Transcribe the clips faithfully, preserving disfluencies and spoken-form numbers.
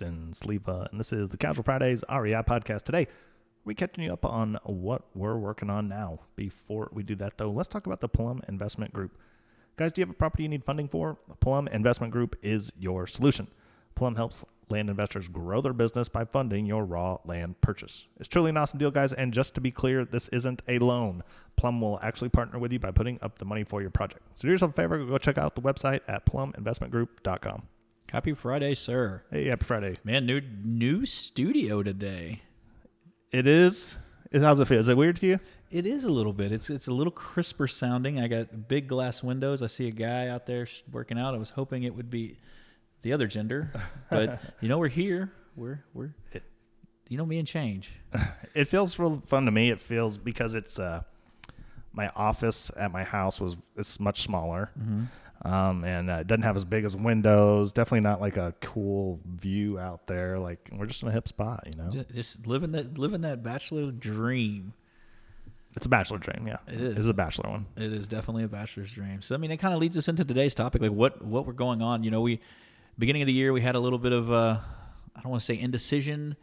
and Sleva, and this is the Casual Fridays R E I podcast. Today, we're catching you up on what we're working on now. Before we do that, though, let's talk about the Plum Investment Group. Guys, do you have a property you need funding for? Plum Investment Group is your solution. Plum helps land investors grow their business by funding your raw land purchase. It's truly an awesome deal, guys, and just to be clear, this isn't a loan. Plum will actually partner with you by putting up the money for your project. So do yourself a favor, go check out the website at plum investment group dot com. Happy Friday, sir. Hey, happy Friday. Man, new new studio today. It is. How's it feel? Is it weird to you? It is a little bit. It's it's a little crisper sounding. I got big glass windows. I see a guy out there working out. I was hoping it would be the other gender. But, you know, we're here. We're, we're it, you know, me and change. It feels real fun to me. It feels because it's uh, my office at my house was it's much smaller. Mm-hmm. Um, and uh, it doesn't have as big as windows, definitely not like a cool view out there. Like we're just in a hip spot, you know, just, just living that, living that bachelor dream. It's a bachelor dream. Yeah, it is. It is a bachelor one. It is definitely a bachelor's dream. So, I mean, it kind of leads us into today's topic, like what, what we're going on. You know, we, beginning of the year, we had a little bit of, uh, I don't want to say indecision.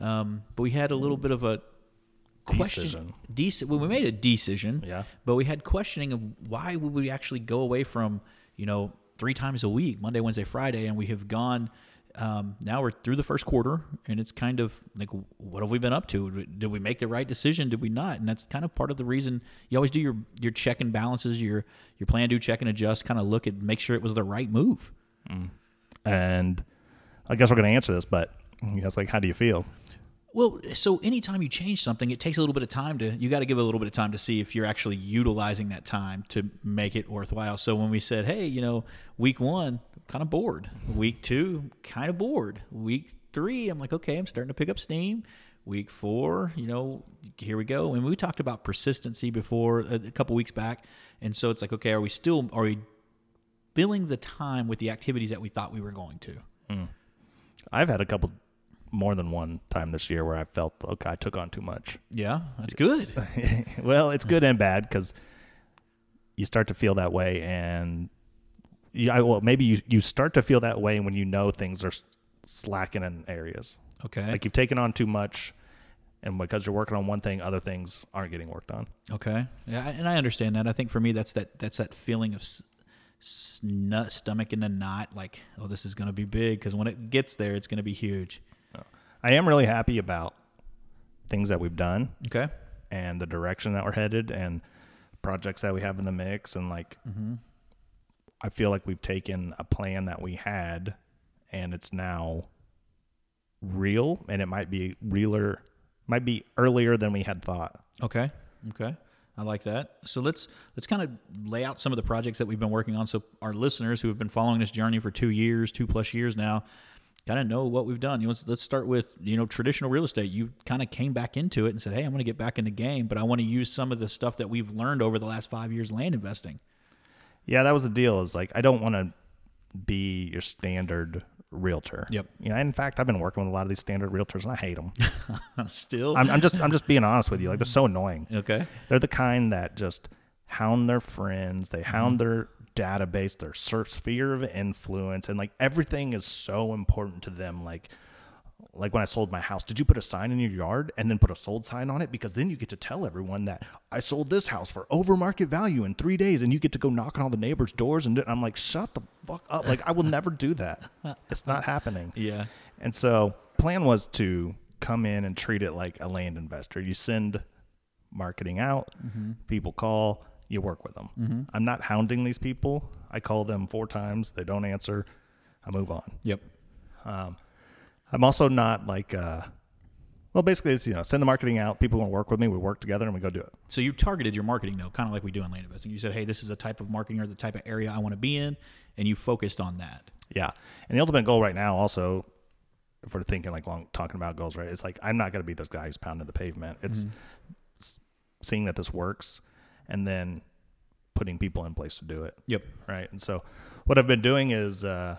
Um, but we had a little bit of a question. Deci- well, we made a decision, yeah, but we had questioning of why would we actually go away from, you know, three times a week, Monday, Wednesday, Friday, and we have gone, um, now we're through the first quarter, and it's kind of like, what have we been up to? Did we make the right decision? Did we not? And that's kind of part of the reason you always do your, your check and balances, your, your plan, do check and adjust, kind of look at, make sure it was the right move. Mm. And I guess we're going to answer this, but you know, it's like, how do you feel? Well, so anytime you change something, it takes a little bit of time to, you got to give it a little bit of time to see if you're actually utilizing that time to make it worthwhile. So when we said, hey, you know, week one, kind of bored. Week two, kind of bored. Week three, I'm like, okay, I'm starting to pick up steam. Week four, you know, here we go. And we talked about persistency before a couple weeks back. And so it's like, okay, are we still, are we filling the time with the activities that we thought we were going to? Mm. I've had a couple more than one time this year where I felt, okay, I took on too much. Yeah, that's good. Well, it's good and bad because you start to feel that way. And you, I, well, maybe you, you start to feel that way when you know things are slacking in areas. Okay. Like you've taken on too much, and because you're working on one thing, other things aren't getting worked on. Okay. Yeah, and I understand that. I think for me, that's that, that's that feeling of s- sn- stomach in a knot, like, oh, this is going to be big, because when it gets there, it's going to be huge. I am really happy about things that we've done, okay, and the direction that we're headed and projects that we have in the mix. And like, mm-hmm. I feel like we've taken a plan that we had and it's now real, and it might be realer, might be earlier than we had thought. Okay. Okay. I like that. So let's, let's kind of lay out some of the projects that we've been working on. So our listeners who have been following this journey for two years, two plus years now, kind of know what we've done. You know, let's start with, you know, traditional real estate. You kind of came back into it and said, hey, I'm going to get back in the game, but I want to use some of the stuff that we've learned over the last five years land investing. Yeah, that was the deal. Is like, I don't want to be your standard realtor. Yep. You know, in fact, I've been working with a lot of these standard realtors and I hate them. Still? I'm, I'm just I'm just being honest with you. Like, they're so annoying. Okay. They're the kind that just hound their friends. They hound mm-hmm. their database, their sphere of influence, and like everything is so important to them. Like, like when I sold my house, did you put a sign in your yard and then put a sold sign on it? Because then you get to tell everyone that I sold this house for over market value in three days, and you get to go knock on all the neighbors' doors. And I'm like, shut the fuck up. Like, I will never do that. It's not happening. Yeah. And so plan was to come in and treat it like a land investor. You send marketing out, mm-hmm. people call, you work with them. Mm-hmm. I'm not hounding these people. I call them four times. They don't answer. I move on. Yep. Um, I'm also not like, uh, well, basically it's, you know, send the marketing out. People want to work with me. We work together and we go do it. So you targeted your marketing though, kind of like we do in land investing. You said, hey, this is the type of marketing or the type of area I want to be in. And you focused on that. Yeah. And the ultimate goal right now also if we're thinking like long, talking about goals, right? It's like, I'm not going to be this guy who's pounding the pavement. It's mm-hmm. seeing that this works and then putting people in place to do it. Yep. Right. And so what I've been doing is, uh,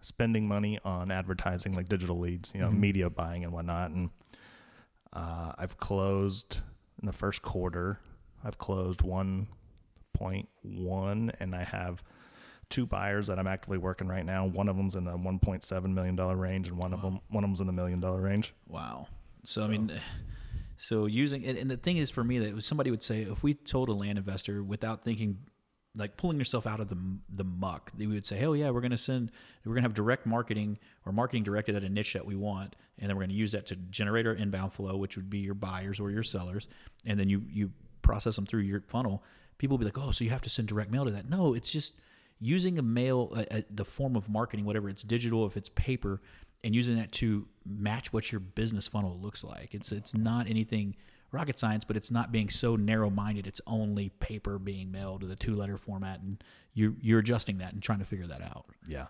spending money on advertising, like digital leads, you know, mm-hmm. media buying and whatnot. And, uh, I've closed in the first quarter, I've closed one point one and I have two buyers that I'm actively working right now. One of them's in the one point seven million dollars range and one wow. of them, one of them's in the million dollar range. Wow. So, so, I mean, so using, and, and the thing is for me that somebody would say, if we told a land investor without thinking, like pulling yourself out of the the muck, they would say, "Hell yeah, we're going to send, we're going to have direct marketing or marketing directed at a niche that we want. And then we're going to use that to generate our inbound flow, which would be your buyers or your sellers. And then you, you process them through your funnel." People will be like, "Oh, so you have to send direct mail to that." No, it's just using a mail, a, a, the form of marketing, whatever, it's digital, if it's paper, and using that to match what your business funnel looks like. It's it's not anything rocket science, but it's not being so narrow-minded. It's only paper being mailed to the two-letter format, and you're, you're adjusting that and trying to figure that out. Yeah.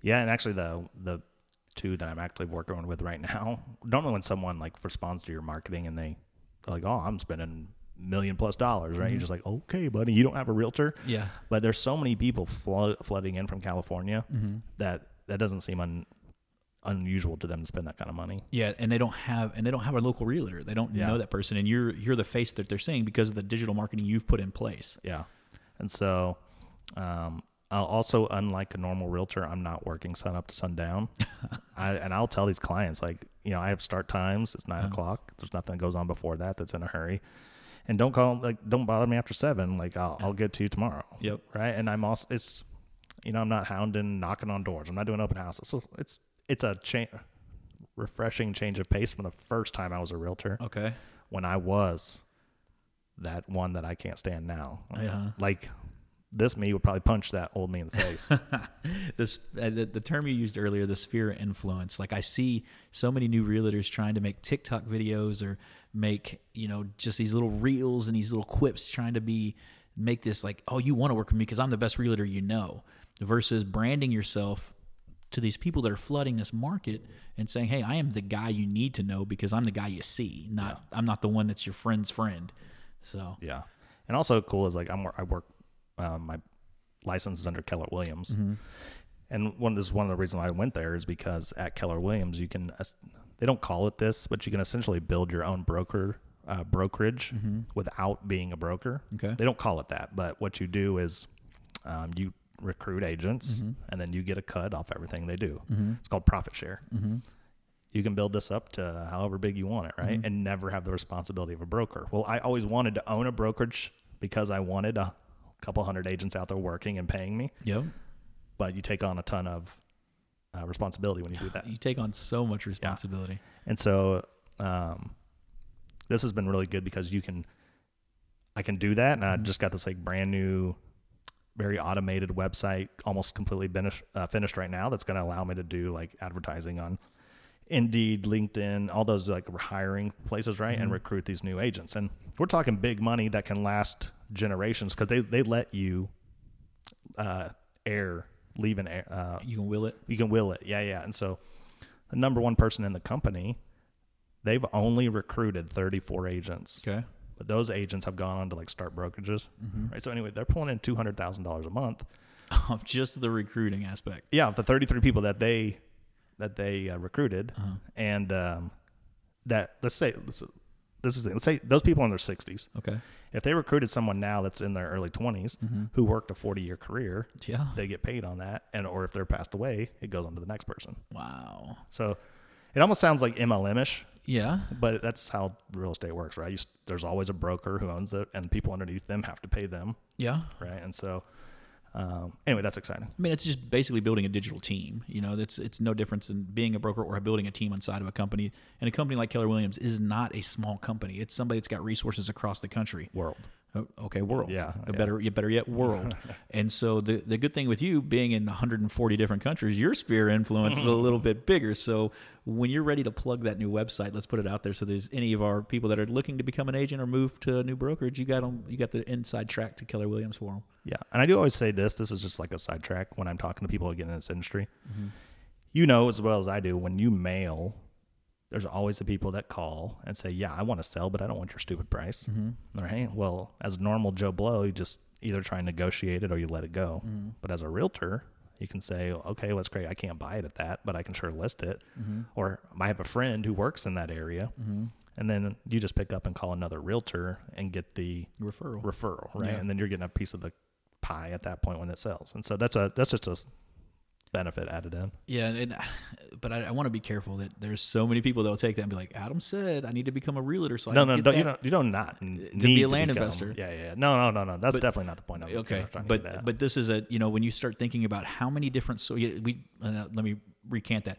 Yeah, and actually the the two that I'm actually working with right now, normally when someone like responds to your marketing and they, they're like, "Oh, I'm spending million plus dollars," right? Mm-hmm. You're just like, "Okay, buddy, you don't have a realtor." Yeah. But there's so many people flo- flooding in from California mm-hmm. that that doesn't seem un- unusual to them to spend that kind of money. Yeah, and they don't have and they don't have a local realtor. They don't yeah. know that person, and you're you're the face that they're seeing because of the digital marketing you've put in place. Yeah. And so um I'll also, unlike a normal realtor, I'm not working sun up to sundown. I, and I'll tell these clients, like, you know, I have start times. It's nine oh. o'clock. There's nothing that goes on before that that's in a hurry. And don't call, like, don't bother me after seven. Like, I'll, I'll get to you tomorrow. Yep. Right. And I'm also, it's, you know, I'm not hounding, knocking on doors. I'm not doing open houses. So it's, it's a cha- refreshing change of pace from the first time I was a realtor. Okay. When I was that one that I can't stand now. Uh-huh. Like, this me would probably punch that old me in the face. This uh, the, the term you used earlier, the sphere of influence. Like, I see so many new realtors trying to make TikTok videos or make, you know, just these little reels and these little quips, trying to be make this like, "Oh, you want to work with me because I'm the best realtor you know," versus branding yourself to these people that are flooding this market and saying, "Hey, I am the guy you need to know because I'm the guy you see. Not yeah. I'm not the one that's your friend's friend." So yeah, and also cool is like I'm I work. Uh, my license is under Keller Williams. Mm-hmm. And one, this is one of the reasons why I went there is because at Keller Williams, you can, uh, they don't call it this, but you can essentially build your own broker, uh, brokerage mm-hmm. without being a broker. Okay. They don't call it that, but what you do is um, you recruit agents mm-hmm. and then you get a cut off everything they do. Mm-hmm. It's called profit share. Mm-hmm. You can build this up to however big you want it, right? Mm-hmm. And never have the responsibility of a broker. Well, I always wanted to own a brokerage because I wanted a couple hundred agents out there working and paying me. Yep. But you take on a ton of uh, responsibility when you do that. You take on so much responsibility. Yeah. And so um, this has been really good because you can, I can do that. And mm-hmm. I just got this like brand new, very automated website, almost completely finish, uh, finished right now. That's going to allow me to do like advertising on Indeed, LinkedIn, all those like hiring places, right? Mm-hmm. And recruit these new agents. And we're talking big money that can last generations because they, they let you uh, air, leave an air. Uh, you can will it. You can will it. Yeah, yeah. And so the number one person in the company, they've only recruited thirty-four agents. Okay. But those agents have gone on to like start brokerages, mm-hmm. right? So anyway, they're pulling in two hundred thousand dollars a month. Of just the recruiting aspect. Yeah, of the thirty-three people that they... that they uh, recruited uh-huh. and um, that let's say this, this is let's say those people in their sixties. Okay. If they recruited someone now that's in their early twenties mm-hmm. who worked a forty year career, yeah. they get paid on that. And, or if they're passed away, it goes on to the next person. Wow. So it almost sounds like M L M-ish. Yeah. But that's how real estate works, right? You, there's always a broker who owns it and people underneath them have to pay them. Yeah. Right. And so, Um, anyway, that's exciting. I mean, it's just basically building a digital team. You know, that's it's no difference in being a broker or building a team inside of a company. And a company like Keller Williams is not a small company. It's somebody that's got resources across the country. World. Oh, okay, world. Yeah. A yeah. Better, better yet, world. And so the, the good thing with you being in one hundred forty different countries, your sphere of influence is a little bit bigger. So when you're ready to plug that new website, let's put it out there. So there's any of our people that are looking to become an agent or move to a new brokerage, you got them. You got the inside track to Keller Williams for them. Yeah. And I do always say this, this is just like a sidetrack when I'm talking to people again in this industry. Mm-hmm. you know as well as I do, when you mail, there's always the people that call and say, yeah, I want to sell, but I don't want your stupid price. Mm-hmm. Right? Well, as a normal Joe Blow, you just either try and negotiate it or you let it go. Mm-hmm. But as a realtor, you can say, okay, well, that's great. I can't buy it at that, but I can sure list it. Mm-hmm. Or I have a friend who works in that area. Mm-hmm. And then you just pick up and call another realtor and get the referral, referral, right? Yeah. And then you're getting a piece of the pie at that point when it sells. And so that's a that's just a benefit added in. Yeah, and but I, I want to be careful that there's so many people that will take that and be like, Adam said, I need to become a realtor, so no, I no, get don't, that you don't you don't not need to be a land to become, investor. Yeah, yeah, no, no, no, no. That's but, definitely not the point. I'm okay, but but this is a you know when you start thinking about how many different so we uh, let me recant that.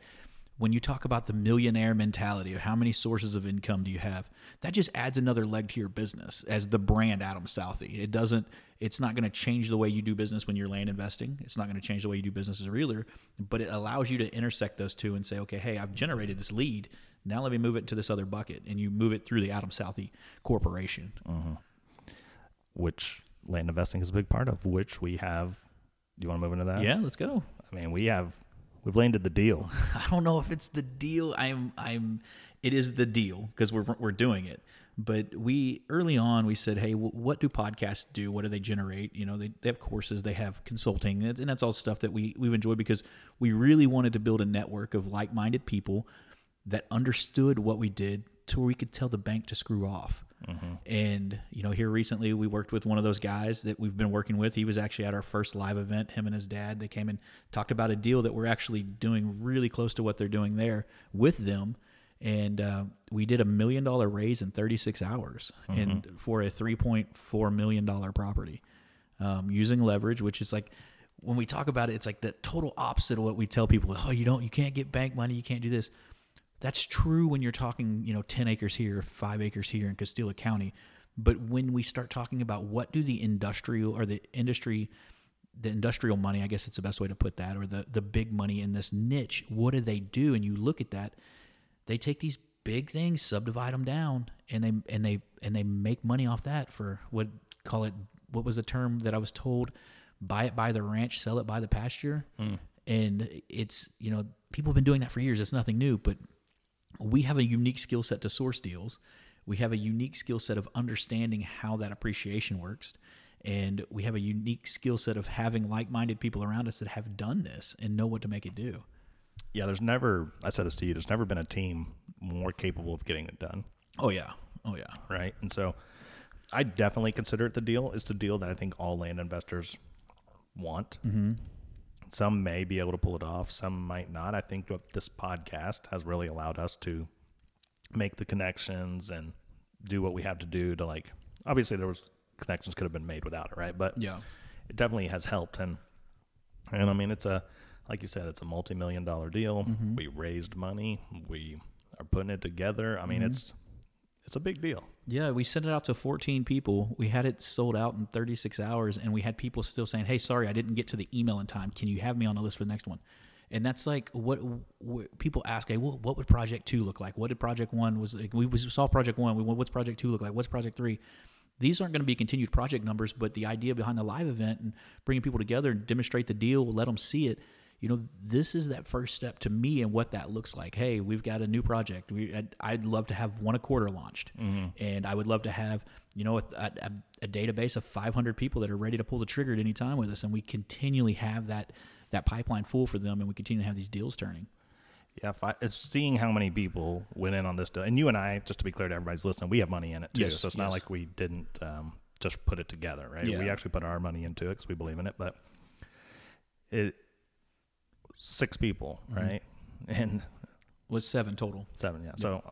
When you talk about the millionaire mentality of how many sources of income do you have, that just adds another leg to your business as the brand Adam Southey. It doesn't, it's not going to change the way you do business when you're land investing. It's not going to change the way you do business as a realtor, but it allows you to intersect those two and say, okay, hey, I've generated this lead. Now let me move it into this other bucket. And you move it through the Adam Southey Corporation. Uh-huh. Which land investing is a big part of, which we have. Do you want to move into that? Yeah, let's go. I mean, we have... We've landed the deal. I don't know if it's the deal. I'm, I'm, it is the deal because we're, we're doing it. But we, early on, we said, hey, w- what do podcasts do? What do they generate? You know, they, they have courses, they have consulting, and that's all stuff that we, we've enjoyed because we really wanted to build a network of like-minded people that understood what we did to where we could tell the bank to screw off. Mm-hmm. And, you know, here recently we worked with one of those guys that we've been working with. He was actually at our first live event, him and his dad. They came and talked about a deal that we're actually doing really close to what they're doing there with them. And uh, we did a million dollar raise in thirty-six hours mm-hmm. and for a three point four million dollars property um, using leverage, which is like, when we talk about it, it's like the total opposite of what we tell people. Oh, you don't, you can't get bank money. You can't do this. That's true when you're talking, you know, ten acres here, five acres here in Costilla County. But when we start talking about what do the industrial or the industry, the industrial money, I guess it's the best way to put that, or the, the big money in this niche, what do they do? And you look at that, they take these big things, subdivide them down, and they and they and they make money off that for what call it what was the term that I was told? Buy it by the ranch, sell it by the pasture. Mm. And it's, you know, people have been doing that for years. It's nothing new, but we have a unique skill set to source deals. We have a unique skill set of understanding how that appreciation works. And we have a unique skill set of having like-minded people around us that have done this and know what to make it do. Yeah, there's never, I said this to you, there's never been a team more capable of getting it done. Oh, yeah. Oh, yeah. Right? And so I definitely consider it the deal. It's the deal that I think all land investors want. Mm-hmm. Some may be able to pull it off. Some might not. I think this podcast has really allowed us to make the connections and do what we have to do to, like, obviously there was connections could have been made without it. Right. But yeah, it definitely has helped. And, and I mean, it's a, like you said, it's a multi-million dollar deal. Mm-hmm. We raised money. We are putting it together. I mean, mm-hmm. it's, it's a big deal. Yeah, we sent it out to fourteen people. We had it sold out in thirty-six hours, and we had people still saying, hey, sorry, I didn't get to the email in time. Can you have me on the list for the next one? And that's like what, what people ask, hey, what, what would Project two look like? What did Project one was like? We, we saw Project one. We went, what's Project two look like? What's Project three? These aren't going to be continued project numbers, but the idea behind the live event and bringing people together and demonstrate the deal, let them see it. You know, this is that first step to me and what that looks like. Hey, we've got a new project. We, I'd, I'd love to have one a quarter launched. Mm-hmm. And I would love to have, you know, a, a, a database of five hundred people that are ready to pull the trigger at any time with us. And we continually have that, that pipeline full for them, and we continue to have these deals turning. Yeah, if I, it's seeing how many people went in on this deal. And you and I, just to be clear to everybody's listening, we have money in it too. Yes, so it's yes. not like we didn't um, just put it together, right? Yeah. We actually put our money into it because we believe in it. But it... Six people, right? Mm-hmm. And was seven total. Seven, yeah. yeah. So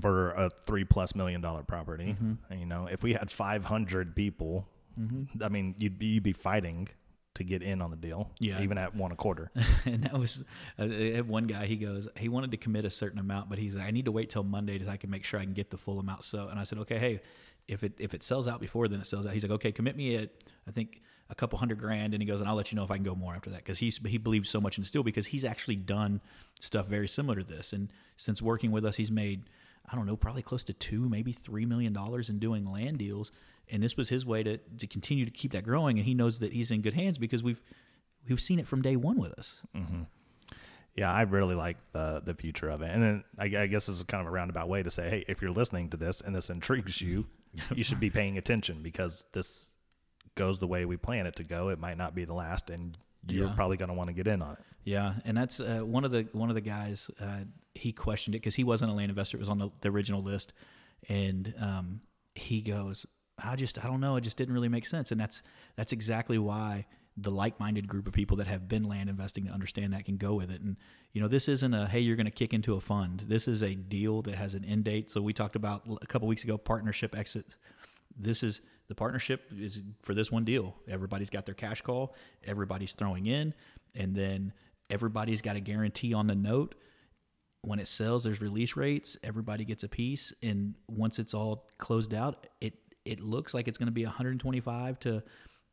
for a three plus million dollar property, mm-hmm. you know, if we had five hundred people, mm-hmm. I mean, you'd be, you'd be fighting to get in on the deal, yeah. Even at one a quarter. And that was uh, one guy. He goes, he wanted to commit a certain amount, but he's like, I need to wait till Monday so I can make sure I can get the full amount. So, and I said, okay, hey, if it if it sells out before, then it sells out. He's like, okay, commit me at, I think, a couple hundred grand, and he goes, and I'll let you know if I can go more after that, because he's he believes so much in steel, because he's actually done stuff very similar to this, and since working with us, he's made, I don't know, probably close to two, maybe three million dollars in doing land deals, and this was his way to to continue to keep that growing, and he knows that he's in good hands because we've we've seen it from day one with us. Mm-hmm. yeah, I really like the the future of it. And then I, I guess this is kind of a roundabout way to say, hey, if you're listening to this and this intrigues you, you should be paying attention because this goes the way we plan it to go. It might not be the last, and you're yeah. probably going to want to get in on it. Yeah, and that's uh, one of the one of the guys, uh, he questioned it because he wasn't a land investor. It was on the, the original list. And um, he goes, I just, I don't know. It just didn't really make sense. And that's that's exactly why the like-minded group of people that have been land investing to understand that can go with it. And, you know, this isn't a, hey, you're going to kick into a fund. This is a deal that has an end date. So we talked about a couple weeks ago, partnership exits. This is, the partnership is for this one deal. Everybody's got their cash call. Everybody's throwing in. And then everybody's got a guarantee on the note. When it sells, there's release rates. Everybody gets a piece. And once it's all closed out, it it looks like it's going to be one twenty-five to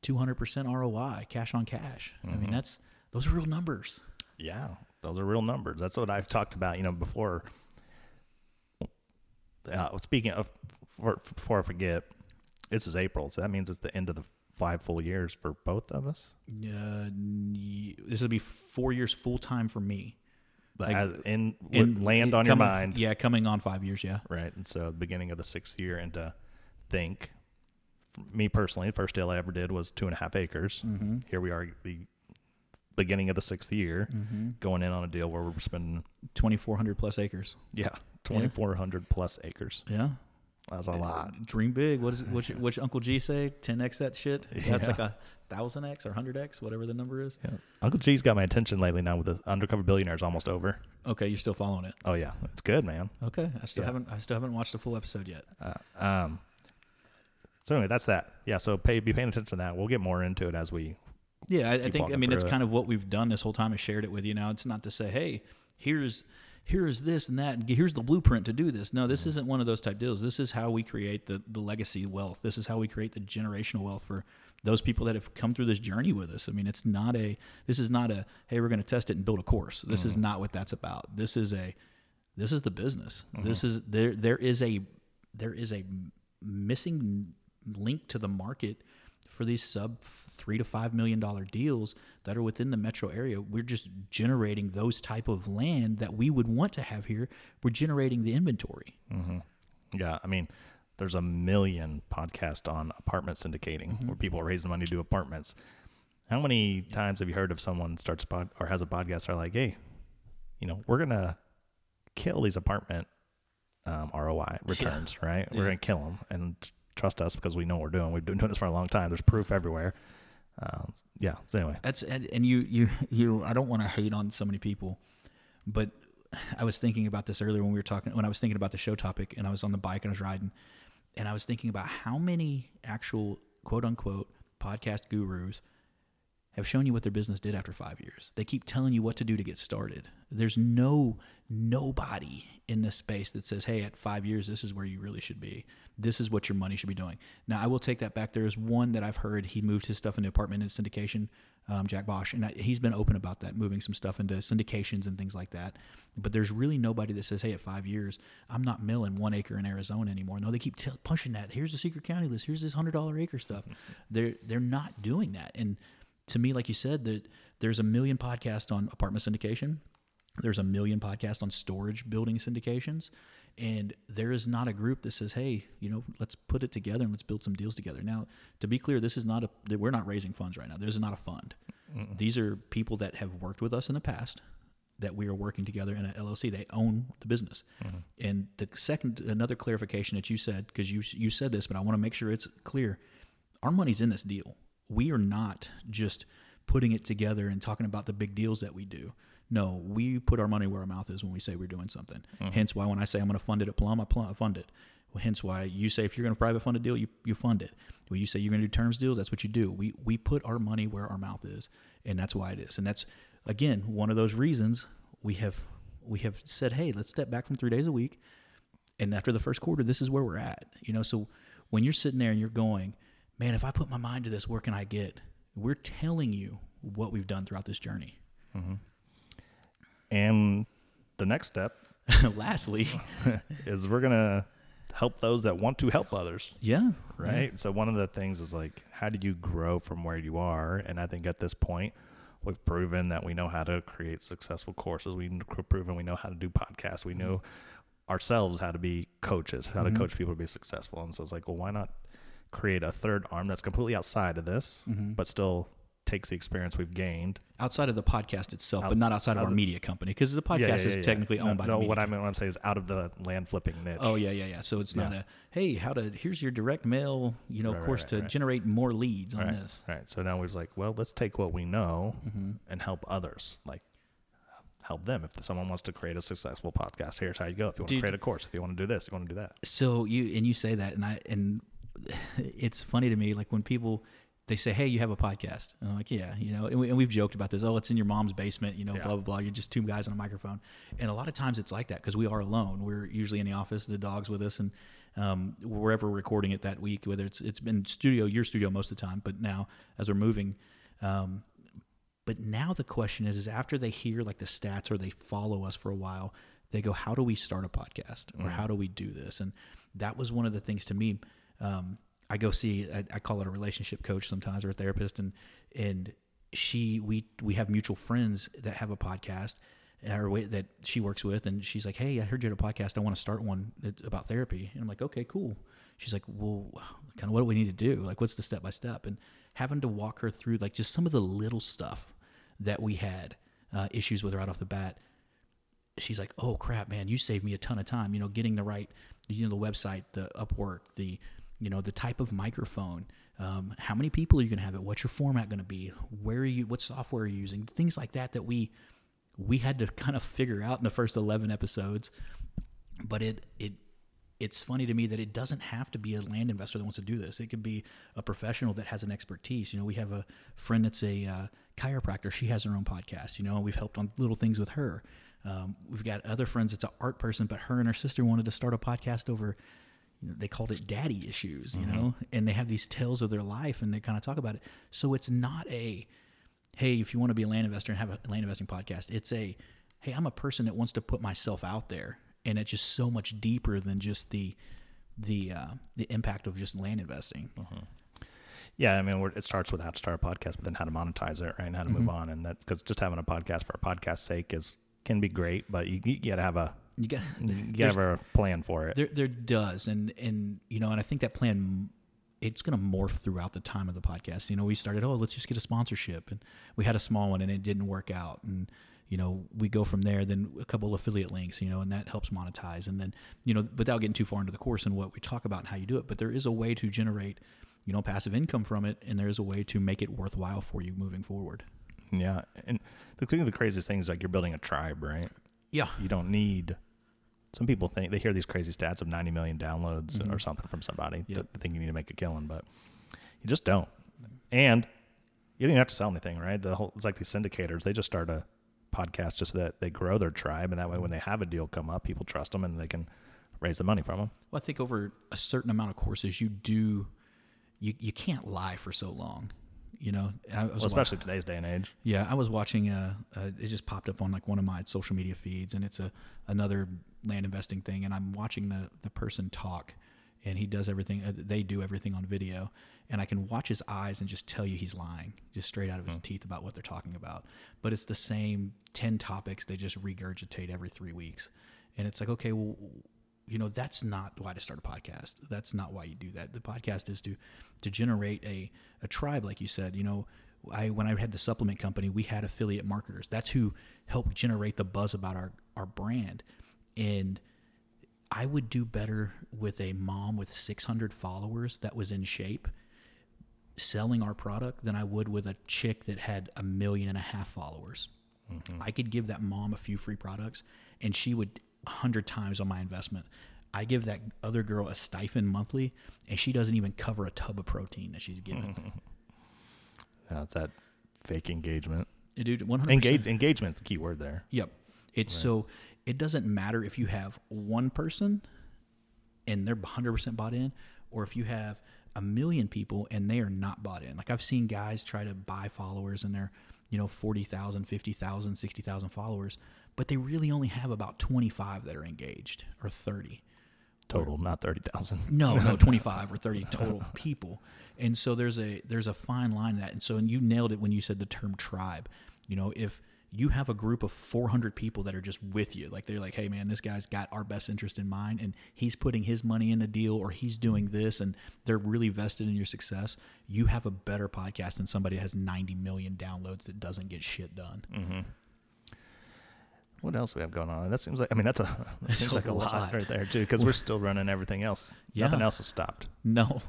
two hundred percent R O I, cash on cash. Mm-hmm. I mean, that's those are real numbers. Yeah, those are real numbers. That's what I've talked about, you know, before. Uh, speaking of, for, for, before I forget, this is April, so that means it's the end of the five full years for both of us. Uh, this will be four years full time for me. Like, in, in land on coming, your mind. Yeah, coming on five years, yeah. Right, and so the beginning of the sixth year, and to think, me personally, the first deal I ever did was two and a half acres. Mm-hmm. Here we are at the beginning of the sixth year, mm-hmm. going in on a deal where we're spending... twenty-four hundred plus acres. Yeah, twenty-four hundred yeah. plus acres. Yeah. That's a and lot. Dream big. What is it, which, which Uncle G say? ten X that shit? Yeah. That's like a one thousand X or one hundred X, whatever the number is. Yeah. Uncle G's got my attention lately now with the Undercover Billionaire is almost over. Okay, you're still following it. Oh, yeah. It's good, man. Okay. I still yeah. haven't I still haven't watched a full episode yet. Uh, um. So anyway, that's that. Yeah, so pay be paying attention to that. We'll get more into it as we Yeah, I, I think, I mean, that's it. Kind of what we've done this whole time. I shared it with you now. It's not to say, hey, here's... here is this and that, and here's the blueprint to do this. No, this mm-hmm. isn't one of those type deals. This is how we create the, the legacy wealth. This is how we create the generational wealth for those people that have come through this journey with us. I mean, it's not a, this is not a, hey, we're going to test it and build a course. This mm-hmm. is not what that's about. This is a, this is the business. Mm-hmm. This is, there, there is a, there is a missing link to the market for these sub three to five million dollars deals that are within the metro area. We're just generating those type of land that we would want to have here. We're generating the inventory. Mm-hmm. Yeah. I mean, there's a million podcasts on apartment syndicating mm-hmm. where people are raising money to do apartments. How many yeah. times have you heard of someone starts pod or has a podcast? They're like, hey, you know, we're going to kill these apartment um, R O I returns, yeah. right? Yeah. We're going to kill them. And trust us because we know what we're doing. We've been doing this for a long time. There's proof everywhere. Um, yeah. So anyway, that's, and, and you, you, you, I don't want to hate on so many people, but I was thinking about this earlier when we were talking, when I was thinking about the show topic and I was on the bike and I was riding and I was thinking about how many actual quote unquote podcast gurus have shown you what their business did after five years. They keep telling you what to do to get started. There's no, nobody in this space that says, hey, at five years, this is where you really should be. This is what your money should be doing. Now, I will take that back. There is one that I've heard, he moved his stuff into apartment and syndication, um, Jack Bosch, and I, he's been open about that, moving some stuff into syndications and things like that. But there's really nobody that says, hey, at five years, I'm not milling one acre in Arizona anymore. No, they keep t- pushing that. Here's the secret county list. Here's this one hundred dollars acre stuff. They're, they're not doing that. And to me, like you said, that there's a million podcasts on apartment syndication. There's a million podcasts on storage building syndications. And there is not a group that says, hey, you know, let's put it together and let's build some deals together. Now, to be clear, this is not a, we're not raising funds right now. This is not a fund. Mm-mm. These are people that have worked with us in the past that we are working together in an L L C. They own the business. Mm-hmm. And the second, another clarification that you said, because you, you said this, but I want to make sure it's clear. Our money's in this deal. We are not just putting it together and talking about the big deals that we do. No, we put our money where our mouth is when we say we're doing something. Mm-hmm. Hence why when I say I'm going to fund it at Plum, I pl- fund it. Well, hence why you say if you're going to private fund a deal, you, you fund it. When you say you're going to do terms deals, that's what you do. We we put our money where our mouth is, and that's why it is. And that's, again, one of those reasons we have we have said, hey, let's step back from three days a week. And after the first quarter, this is where we're at. You know, so when you're sitting there and you're going, man, if I put my mind to this, where can I get? We're telling you what we've done throughout this journey. Mm-hmm. And the next step, lastly, is we're going to help those that want to help others. Yeah. Right. Yeah. So one of the things is like, how do you grow from where you are? And I think at this point, We've proven that we know how to create successful courses. We've proven we know how to do podcasts. We know ourselves how to be coaches, how mm-hmm. to coach people to be successful. And so it's like, well, why not create a third arm that's completely outside of this, mm-hmm. but still takes the experience we've gained outside of the podcast itself, outside, but not outside, outside of our the, media company, because the podcast yeah, yeah, yeah, is yeah. technically no, owned by no, the media what company. I mean, what I'm saying is out of the land flipping niche. Oh yeah, yeah, yeah. So it's yeah. not a hey, how to here's your direct mail, you know, right, course right, right, to right. generate more leads on right, this. Right. So now we're like, well, let's take what we know mm-hmm. and help others, like help them. If someone wants to create a successful podcast, here's how you go. If you want Dude, to create a course, if you want to do this, if you want to do that. So you and you say that, and I and it's funny to me, like when people. They say, hey, you have a podcast. And I'm like, yeah, you know, and, we, and we've joked about this. Oh, it's in your mom's basement, you know, yeah. blah, blah, blah. You're just two guys on a microphone. And a lot of times it's like that because we are alone. We're usually in the office, the dog's with us, and um, wherever we're recording it that week, whether it's it's been studio, your studio most of the time, but now as we're moving. Um, but now the question is, is after they hear like the stats or they follow us for a while, they go, how do we start a podcast or mm. how do we do this? And that was one of the things to me. Um, I go see, I, I call it a relationship coach sometimes or a therapist. And, and she, we, we have mutual friends that have a podcast or we, that she works with. And she's like, hey, I heard you had a podcast. I want to start one that's about therapy. And I'm like, okay, cool. She's like, well, kind of what do we need to do? Like, what's the step-by-step? And having to walk her through like just some of the little stuff that we had uh, issues with right off the bat. She's like, oh crap, man, you saved me a ton of time, you know, getting the right, you know, the website, the Upwork, the, you know, the type of microphone, um, how many people are you going to have it? What's your format going to be? Where are you, what software are you using? Things like that, that we, we had to kind of figure out in the first eleven episodes, but it, it, it's funny to me that it doesn't have to be a land investor that wants to do this. It could be a professional that has an expertise. You know, we have a friend that's a, uh, chiropractor. She has her own podcast, you know, and we've helped on little things with her. Um, we've got other friends that's an art person, but her and her sister wanted to start a podcast over, they called it daddy issues, you mm-hmm. know, and they have these tales of their life and they kind of talk about it. So it's not a, hey, if you want to be a land investor and have a land investing podcast, it's a, hey, I'm a person that wants to put myself out there. And it's just so much deeper than just the, the, uh, the impact of just land investing. Mm-hmm. Yeah. I mean, we're, it starts with how to start a podcast, but then how to monetize it, right? And how to mm-hmm. move on. And that's because just having a podcast for a podcast's sake is, can be great, but you, you got to have a, You got you have a plan for it. There, there does, and and you know, and I think that plan, it's going to morph throughout the time of the podcast. You know, we started, oh, let's just get a sponsorship, and we had a small one, and it didn't work out, and you know, we go from there. Then a couple of affiliate links, you know, and that helps monetize, and then you know, without getting too far into the course and what we talk about and how you do it, but there is a way to generate, you know, passive income from it, and there is a way to make it worthwhile for you moving forward. Yeah, and the thing, the craziest thing is like you're building a tribe, right? Yeah, you don't need. Some people think they hear these crazy stats of ninety million downloads mm-hmm. or something from somebody. Yep. They think you need to make a killing, but you just don't. And you don't have to sell anything, right? The whole, it's like these syndicators. They just start a podcast just so that they grow their tribe. And that way, when they have a deal come up, people trust them and they can raise the money from them. Well, I think over a certain amount of courses, you do, you, you can't lie for so long. You know, I was well, especially watching, today's day and age. Yeah, I was watching. Uh, uh, it just popped up on like one of my social media feeds, and it's a another land investing thing. And I'm watching the the person talk, and he does everything. Uh, they do everything on video, and I can watch his eyes and just tell you he's lying, just straight out of his hmm. teeth about what they're talking about. But it's the same ten topics they just regurgitate every three weeks, and it's like, okay, well, you know, that's not why to start a podcast. That's not why you do that. The podcast is to, to generate a, a tribe. Like you said, you know, I, when I had the supplement company, we had affiliate marketers. That's who helped generate the buzz about our, our brand. And I would do better with a mom with six hundred followers that was in shape selling our product than I would with a chick that had a million and a half followers. Mm-hmm. I could give that mom a few free products and she would hundred times on my investment. I give that other girl a stipend monthly and she doesn't even cover a tub of protein that she's given. That's that fake engagement. Dude, one hundred percent. Engage, engagement's the key word there. Yep. It's right. So it doesn't matter if you have one person and they're one hundred percent bought in or if you have a million people and they are not bought in. Like I've seen guys try to buy followers and they're, you know, forty thousand, fifty thousand, sixty thousand followers, but they really only have about twenty-five that are engaged or thirty. Total, or, not thirty thousand. No, no, twenty-five or thirty total people. And so there's a, there's a fine line in that. And so, and you nailed it when you said the term tribe. You know, if you have a group of four hundred people that are just with you, like they're like, hey man, this guy's got our best interest in mind and he's putting his money in the deal, or he's doing this and they're really vested in your success, you have a better podcast than somebody that has ninety million downloads that doesn't get shit done. Mm-hmm. What else we have going on? That seems like, I mean, that's a, that seems like a lot. lot right there too, because we're, we're still running everything else. Yeah. Nothing else has stopped. No,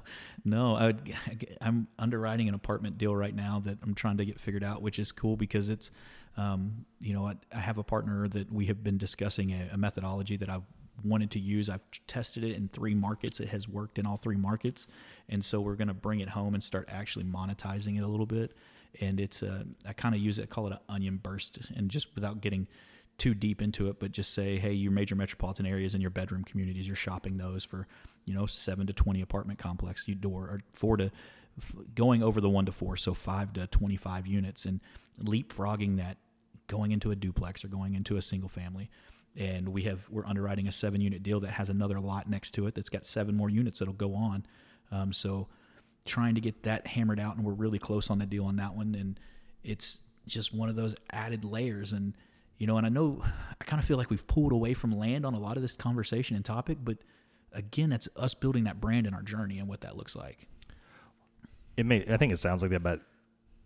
no. I would, I'm underwriting an apartment deal right now that I'm trying to get figured out, which is cool because it's, um, you know, I, I have a partner that we have been discussing a, a methodology that I've wanted to use. I've tested it in three markets. It has worked in all three markets. And so we're going to bring it home and start actually monetizing it a little bit. And it's a, I kind of use it, I call it an onion burst, and just without getting too deep into it, but just say, hey, your major metropolitan areas and your bedroom communities, you're shopping those for, you know, seven to twenty apartment complex, you door or four to f- going over the one to four. So five to twenty-five units, and leapfrogging that, going into a duplex or going into a single family. And we have, we're underwriting a seven unit deal that has another lot next to it that's got seven more units that'll go on. Um, so trying to get that hammered out, and we're really close on the deal on that one. And it's just one of those added layers. And, you know, and I know I kind of feel like we've pulled away from land on a lot of this conversation and topic, but again, that's us building that brand and our journey and what that looks like. It may, I think it sounds like that, but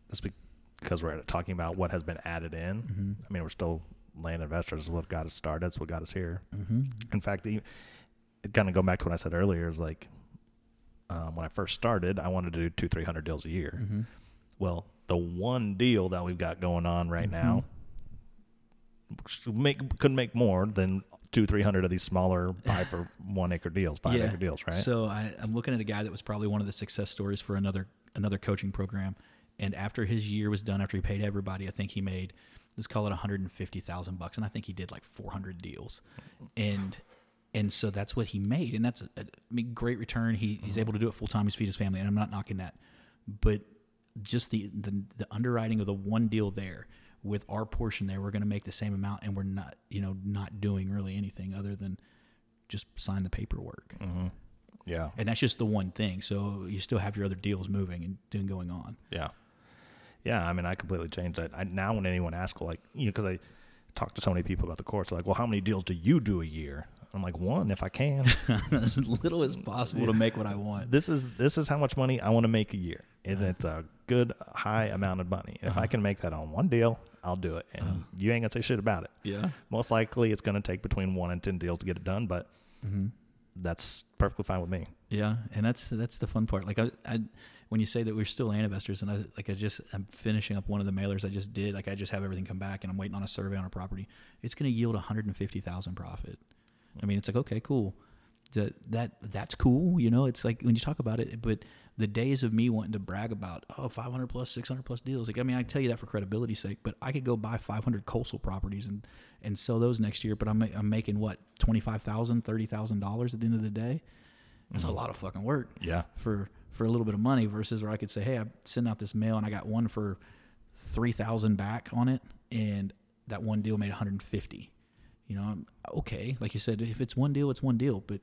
that's because we're talking about what has been added in. Mm-hmm. I mean, we're still land investors. Is what got us started. That's what got us here. Mm-hmm. In fact, the, it kind of go back to what I said earlier is like, um, when I first started, I wanted to do two, three hundred deals a year. Mm-hmm. Well, the one deal that we've got going on right mm-hmm. now, Make couldn't make more than two, three hundred of these smaller five or one acre deals, five yeah. acre deals, right? So I, I'm looking at a guy that was probably one of the success stories for another another coaching program, and after his year was done, after he paid everybody, I think he made, let's call it one hundred fifty thousand bucks, and I think he did like four hundred deals, and and so that's what he made, and that's a, a I mean, great return. He mm-hmm. he's able to do it full time. He's feed his family, and I'm not knocking that, but just the the, the underwriting of the one deal there. With our portion there, we're going to make the same amount, and we're not, you know, not doing really anything other than just sign the paperwork. Mm-hmm. Yeah. And that's just the one thing. So you still have your other deals moving and doing going on. Yeah. Yeah. I mean, I completely changed that. I, now when anyone asks, like, you know, cause I talk to so many people about the course, like, well, how many deals do you do a year? I'm like, one, if I can. As little as possible to make what I want. This is, this is how much money I want to make a year. And it's a good high amount of money. And if uh-huh. I can make that on one deal, I'll do it. And uh-huh. you ain't gonna say shit about it. Yeah. Most likely it's going to take between one and ten deals to get it done, but mm-hmm. that's perfectly fine with me. Yeah. And that's, that's the fun part. Like I, I, when you say that we're still land investors, and I, like I just, I'm finishing up one of the mailers I just did. Like I just have everything come back and I'm waiting on a survey on a property. It's going to yield one hundred fifty thousand profit. I mean, it's like, okay, cool. That, that that's cool. You know, it's like when you talk about it, but the days of me wanting to brag about, oh, five hundred plus, six hundred plus deals. Like, I mean, I tell you that for credibility's sake, but I could go buy five hundred coastal properties and, and sell those next year. But I'm, I'm making what? twenty-five thousand dollars, thirty thousand dollars at the end of the day. That's mm-hmm. a lot of fucking work. Yeah. For, for a little bit of money versus where I could say, hey, I sent out this mail and I got one for three thousand back on it. And that one deal made one hundred fifty. You know, okay. Like you said, if it's one deal, it's one deal, but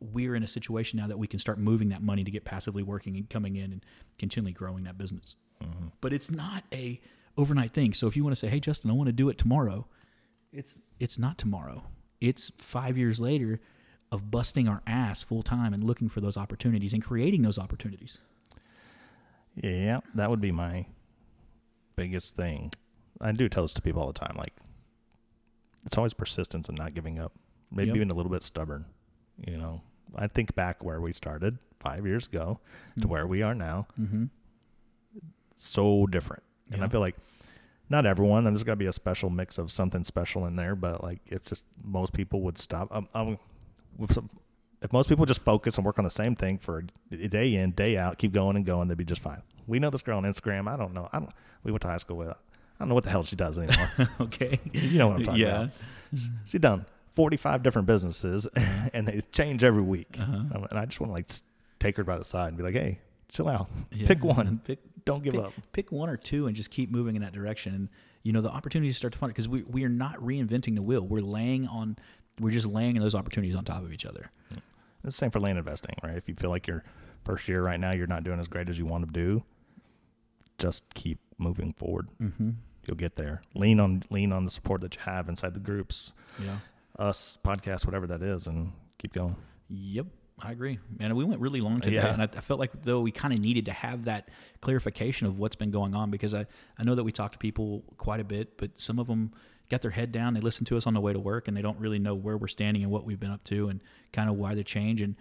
we're in a situation now that we can start moving that money to get passively working and coming in and continually growing that business. Mm-hmm. But it's not a overnight thing. So if you want to say, hey, Justin, I want to do it tomorrow. It's, it's not tomorrow. It's five years later of busting our ass full time and looking for those opportunities and creating those opportunities. Yeah. That would be my biggest thing. I do tell this to people all the time. Like, it's always persistence and not giving up. Maybe yep. even a little bit stubborn, you know. I think back where we started five years ago mm-hmm. to where we are now, mm-hmm. so different. And yeah. I feel like not everyone, and there's got to be a special mix of something special in there, but like if just most people would stop. Um, um, if most people just focus and work on the same thing for a day in, day out, keep going and going, they'd be just fine. We know this girl on Instagram. I don't know. I don't. We went to high school with her. I don't know what the hell she does anymore. Okay. You know what I'm talking yeah. about. She's done forty-five different businesses uh-huh. and they change every week. Uh-huh. And I just want to like take her by the side and be like, hey, chill out. Yeah. Pick one. Pick, don't give pick, up. Pick one or two and just keep moving in that direction. And, you know, the opportunities start to find it because we, we are not reinventing the wheel. We're laying on, we're just laying those opportunities on top of each other. It's the same for land investing, right? If you feel like your first year right now, you're not doing as great as you want to do, just keep moving forward. Mm-hmm. you'll get there. Lean on lean on the support that you have inside the groups, yeah, us, podcasts, whatever that is, and keep going. Yep, I agree. And we went really long today, yeah. and I, I felt like though we kind of needed to have that clarification of what's been going on, because I, I know that we talk to people quite a bit, but some of them got their head down, they listen to us on the way to work, and they don't really know where we're standing and what we've been up to and kind of why the change. And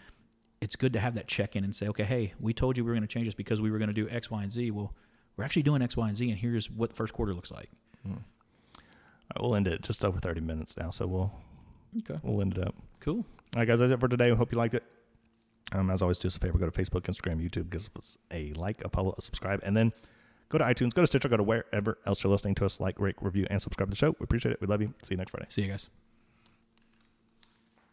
it's good to have that check-in and say, okay, hey, we told you we were going to change this because we were going to do X, Y, and Z. Well, we're actually doing X, Y, and Z, and here's what the first quarter looks like. Hmm. All right, we'll end it just over thirty minutes now, so we'll okay. we'll end it up. Cool. All right, guys, that's it for today. We hope you liked it. Um, as always, do us a favor. Go to Facebook, Instagram, YouTube. Give us a like, a follow, a subscribe, and then go to iTunes, go to Stitcher, go to wherever else you're listening to us. Like, rate, review, and subscribe to the show. We appreciate it. We love you. See you next Friday. See you guys.